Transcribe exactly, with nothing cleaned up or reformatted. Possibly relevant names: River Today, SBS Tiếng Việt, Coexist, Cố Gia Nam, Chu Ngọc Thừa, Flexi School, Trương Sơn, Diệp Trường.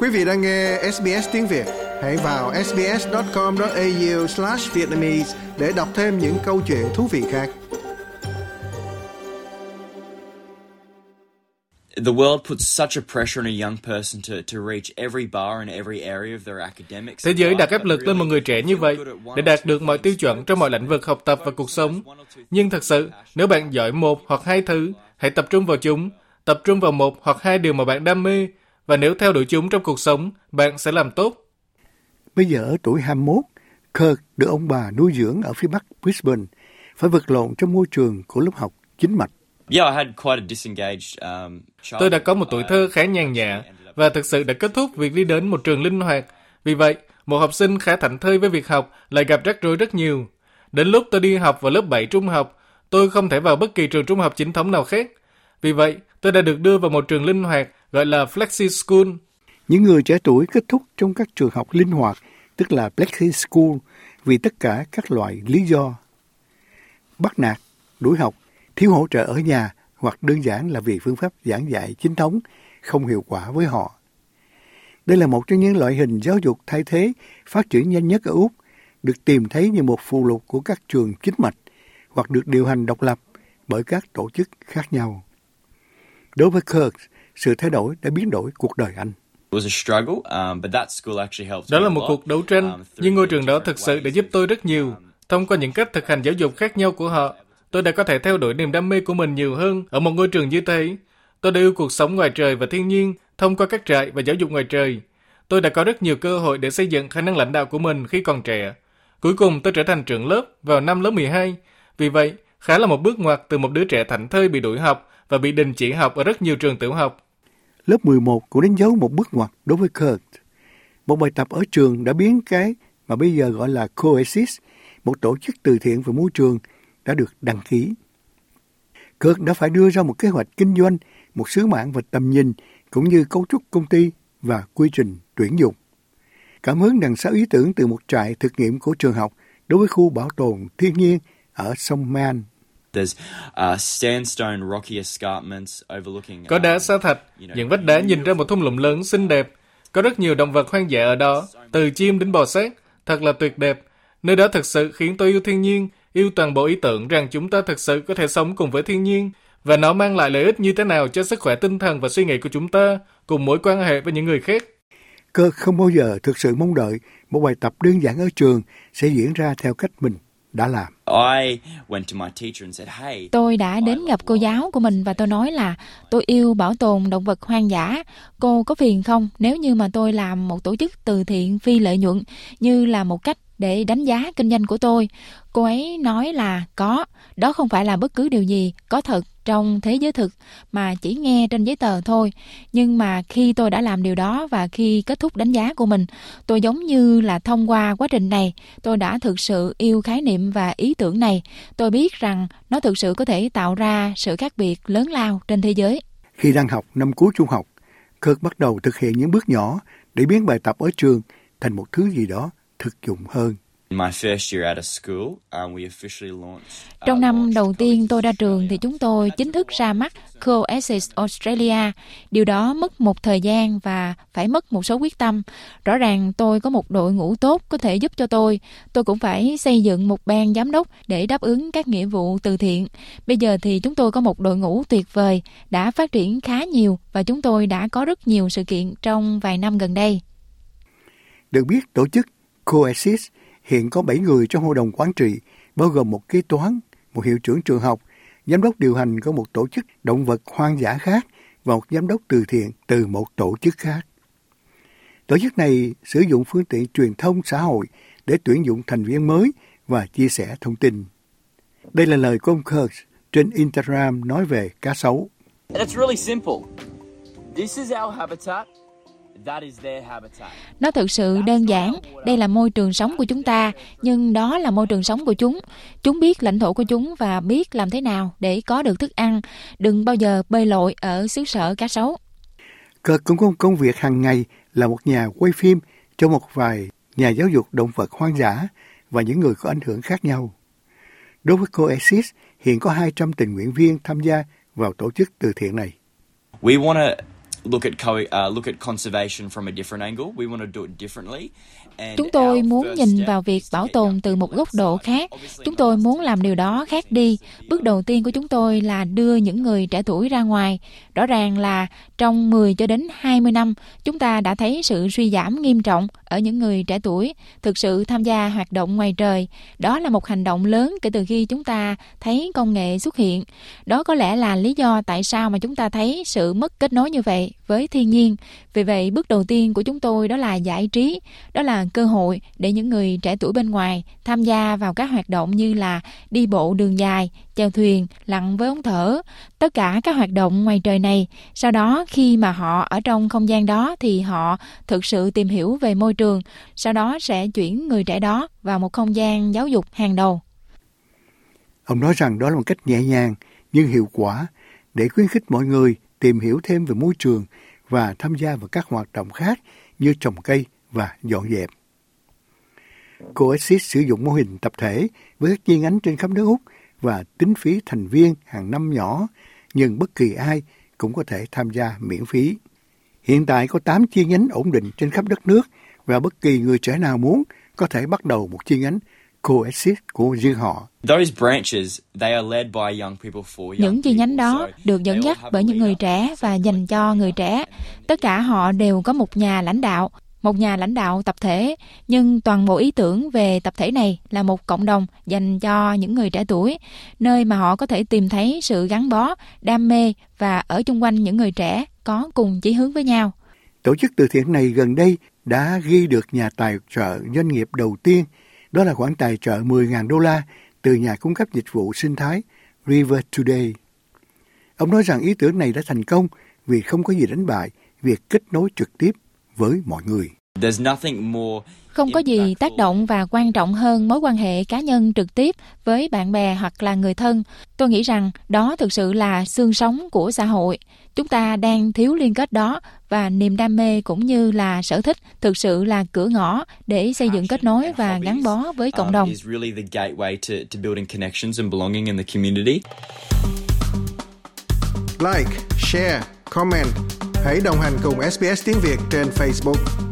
Quý vị đang nghe ét bê ét Tiếng Việt, hãy vào ét bê ét chấm com chấm a u slash vietnamese để đọc thêm những câu chuyện thú vị khác. The world puts such a pressure on a young person to to reach every bar in every area of their academic. Thế giới đặt áp lực lên một người trẻ như vậy để đạt được mọi tiêu chuẩn trong mọi lĩnh vực học tập và cuộc sống. Nhưng thật sự, nếu bạn giỏi một hoặc hai thứ, hãy tập trung vào chúng, tập trung vào một hoặc hai điều mà bạn đam mê, và nếu theo đuổi chúng trong cuộc sống, bạn sẽ làm tốt. Bây giờ ở tuổi hai mươi mốt, Kirk được ông bà nuôi dưỡng ở phía bắc Brisbane, phải vật lộn trong môi trường của lớp học chính mạch. Yeah, I had quite a disengaged, um, child. Tôi đã có một tuổi thơ khá nhàn nhã và thực sự đã kết thúc việc đi đến một trường linh hoạt. Vì vậy, một học sinh khá thảnh thơi với việc học lại gặp rắc rối rất nhiều. Đến lúc tôi đi học vào lớp bảy trung học, tôi không thể vào bất kỳ trường trung học chính thống nào khác. Vì vậy, tôi đã được đưa vào một trường linh hoạt gọi là Flexi School. Những người trẻ tuổi kết thúc trong các trường học linh hoạt, tức là Flexi School, vì tất cả các loại lý do. Bắt nạt, đuổi học, thiếu hỗ trợ ở nhà hoặc đơn giản là vì phương pháp giảng dạy chính thống không hiệu quả với họ. Đây là một trong những loại hình giáo dục thay thế phát triển nhanh nhất ở Úc, được tìm thấy như một phụ lục của các trường chính mạch hoặc được điều hành độc lập bởi các tổ chức khác nhau. Đối với Kirk, sự thay đổi đã biến đổi cuộc đời anh. Đó là một cuộc đấu tranh, nhưng ngôi trường đó thực sự đã giúp tôi rất nhiều. Thông qua những cách thực hành giáo dục khác nhau của họ, tôi đã có thể theo đuổi niềm đam mê của mình nhiều hơn ở một ngôi trường như thế. Tôi đã yêu cuộc sống ngoài trời và thiên nhiên thông qua các trại và giáo dục ngoài trời. Tôi đã có rất nhiều cơ hội để xây dựng khả năng lãnh đạo của mình khi còn trẻ. Cuối cùng tôi trở thành trưởng lớp vào năm lớp mười hai. Vì vậy, khá là một bước ngoặt từ một đứa trẻ thảnh thơi bị đuổi học và bị đình chỉ học ở rất nhiều trường tiểu học. Lớp mười một cũng đánh dấu một bước ngoặt đối với Kirk. Một bài tập ở trường đã biến cái mà bây giờ gọi là Coexist, một tổ chức từ thiện về môi trường, đã được đăng ký. Kirk đã phải đưa ra một kế hoạch kinh doanh, một sứ mạng và tầm nhìn, cũng như cấu trúc công ty và quy trình tuyển dụng. Cảm hứng đằng sau ý tưởng từ một trại thực nghiệm của trường học đối với khu bảo tồn thiên nhiên ở sông Man. Có đá sa thạch, những vách đá nhìn ra một thung lũng lớn xinh đẹp. Có rất nhiều động vật hoang dã ở đó, từ chim đến bò sát, thật là tuyệt đẹp. Nơi đó thực sự khiến tôi yêu thiên nhiên, yêu toàn bộ ý tưởng rằng chúng ta thực sự có thể sống cùng với thiên nhiên và nó mang lại lợi ích như thế nào cho sức khỏe tinh thần và suy nghĩ của chúng ta cùng mối quan hệ với những người khác. Cơ không bao giờ thực sự mong đợi một bài tập đơn giản ở trường sẽ diễn ra theo cách mình đã làm. Tôi đã đến gặp cô giáo của mình và tôi nói là tôi yêu bảo tồn động vật hoang dã. Cô có phiền không nếu như mà tôi làm một tổ chức từ thiện phi lợi nhuận như là một cách để đánh giá kinh doanh của tôi? Cô ấy nói là có, đó không phải là bất cứ điều gì có thật trong thế giới thực mà chỉ nghe trên giấy tờ thôi. Nhưng mà khi tôi đã làm điều đó và khi kết thúc đánh giá của mình, tôi giống như là thông qua quá trình này, tôi đã thực sự yêu khái niệm và ý tưởng này. Tôi biết rằng nó thực sự có thể tạo ra sự khác biệt lớn lao trên thế giới. Khi đang học năm cuối trung học, Kirk bắt đầu thực hiện những bước nhỏ để biến bài tập ở trường thành một thứ gì đó thực dụng hơn. Trong năm đầu tiên tôi ra trường thì chúng tôi chính thức ra mắt Coexist Australia. Điều đó mất một thời gian và phải mất một số quyết tâm. Rõ ràng tôi có một đội ngũ tốt có thể giúp cho tôi. Tôi cũng phải xây dựng một ban giám đốc để đáp ứng các nghĩa vụ từ thiện. Bây giờ thì chúng tôi có một đội ngũ tuyệt vời, đã phát triển khá nhiều và chúng tôi đã có rất nhiều sự kiện trong vài năm gần đây. Được biết, tổ chức Coexist hiện có bảy người trong hội đồng quản trị, bao gồm một kế toán, một hiệu trưởng trường học, giám đốc điều hành của một tổ chức động vật hoang dã khác và một giám đốc từ thiện từ một tổ chức khác. Tổ chức này sử dụng phương tiện truyền thông xã hội để tuyển dụng thành viên mới và chia sẻ thông tin. Đây là lời của ông Kirk trên Instagram nói về cá sấu. It's really simple. This is our habitat. Nó thực sự đơn giản, đây là môi trường sống của chúng ta, nhưng đó là môi trường sống của chúng. Chúng biết lãnh thổ của chúng và biết làm thế nào để có được thức ăn. Đừng bao giờ bơi lội ở xứ sở cá sấu. Kirk cũng có công việc hàng ngày là một nhà quay phim cho một vài nhà giáo dục động vật hoang dã và những người có ảnh hưởng khác nhau. Đối với Coexist, hiện có hai trăm tình nguyện viên tham gia vào tổ chức từ thiện này. We wanna Look at co- uh, look at conservation from a different angle. We want to do it differently. Chúng tôi muốn nhìn vào việc bảo tồn từ một góc độ khác. Chúng tôi muốn làm điều đó khác đi. Bước đầu tiên của chúng tôi là đưa những người trẻ tuổi ra ngoài. Rõ ràng là trong mười cho đến hai mươi năm, chúng ta đã thấy sự suy giảm nghiêm trọng ở những người trẻ tuổi thực sự tham gia hoạt động ngoài trời. Đó là một hành động lớn kể từ khi chúng ta thấy công nghệ xuất hiện. Đó có lẽ là lý do tại sao mà chúng ta thấy sự mất kết nối như vậy với thiên nhiên. Vì vậy, bước đầu tiên của chúng tôi đó là giải trí, đó là cơ hội để những người trẻ tuổi bên ngoài tham gia vào các hoạt động như là đi bộ đường dài, chèo thuyền, lặn với ống thở, tất cả các hoạt động ngoài trời này. Sau đó, khi mà họ ở trong không gian đó thì họ thực sự tìm hiểu về môi trường, sau đó sẽ chuyển người trẻ đó vào một không gian giáo dục hàng đầu. Ông nói rằng đó là một cách nhẹ nhàng nhưng hiệu quả để khuyến khích mọi người tìm hiểu thêm về môi trường và tham gia vào các hoạt động khác như trồng cây và dọn dẹp. Coexist sử dụng mô hình tập thể với các chi nhánh trên khắp nước Úc và tính phí thành viên hàng năm nhỏ, nhưng bất kỳ ai cũng có thể tham gia miễn phí. Hiện tại có tám chi nhánh ổn định trên khắp đất nước và bất kỳ người trẻ nào muốn có thể bắt đầu một chi nhánh Coexist của riêng họ. Những chi nhánh đó được dẫn dắt bởi những người trẻ và dành cho người trẻ. Tất cả họ đều có một nhà lãnh đạo, một nhà lãnh đạo tập thể, nhưng toàn bộ ý tưởng về tập thể này là một cộng đồng dành cho những người trẻ tuổi, nơi mà họ có thể tìm thấy sự gắn bó, đam mê và ở chung quanh những người trẻ có cùng chí hướng với nhau. Tổ chức từ thiện này gần đây đã ghi được nhà tài trợ doanh nghiệp đầu tiên, đó là khoản tài trợ mười nghìn đô la từ nhà cung cấp dịch vụ sinh thái River Today. Ông nói rằng ý tưởng này đã thành công vì không có gì đánh bại việc kết nối trực tiếp với mọi người. Không có gì tác động và quan trọng hơn mối quan hệ cá nhân trực tiếp với bạn bè hoặc là người thân. Tôi nghĩ rằng đó thực sự là xương sống của xã hội. Chúng ta đang thiếu liên kết đó và niềm đam mê cũng như là sở thích thực sự là cửa ngõ để xây dựng kết nối và gắn bó với cộng đồng. Like, share, comment. Hãy đồng hành cùng ét bê ét Tiếng Việt trên Facebook.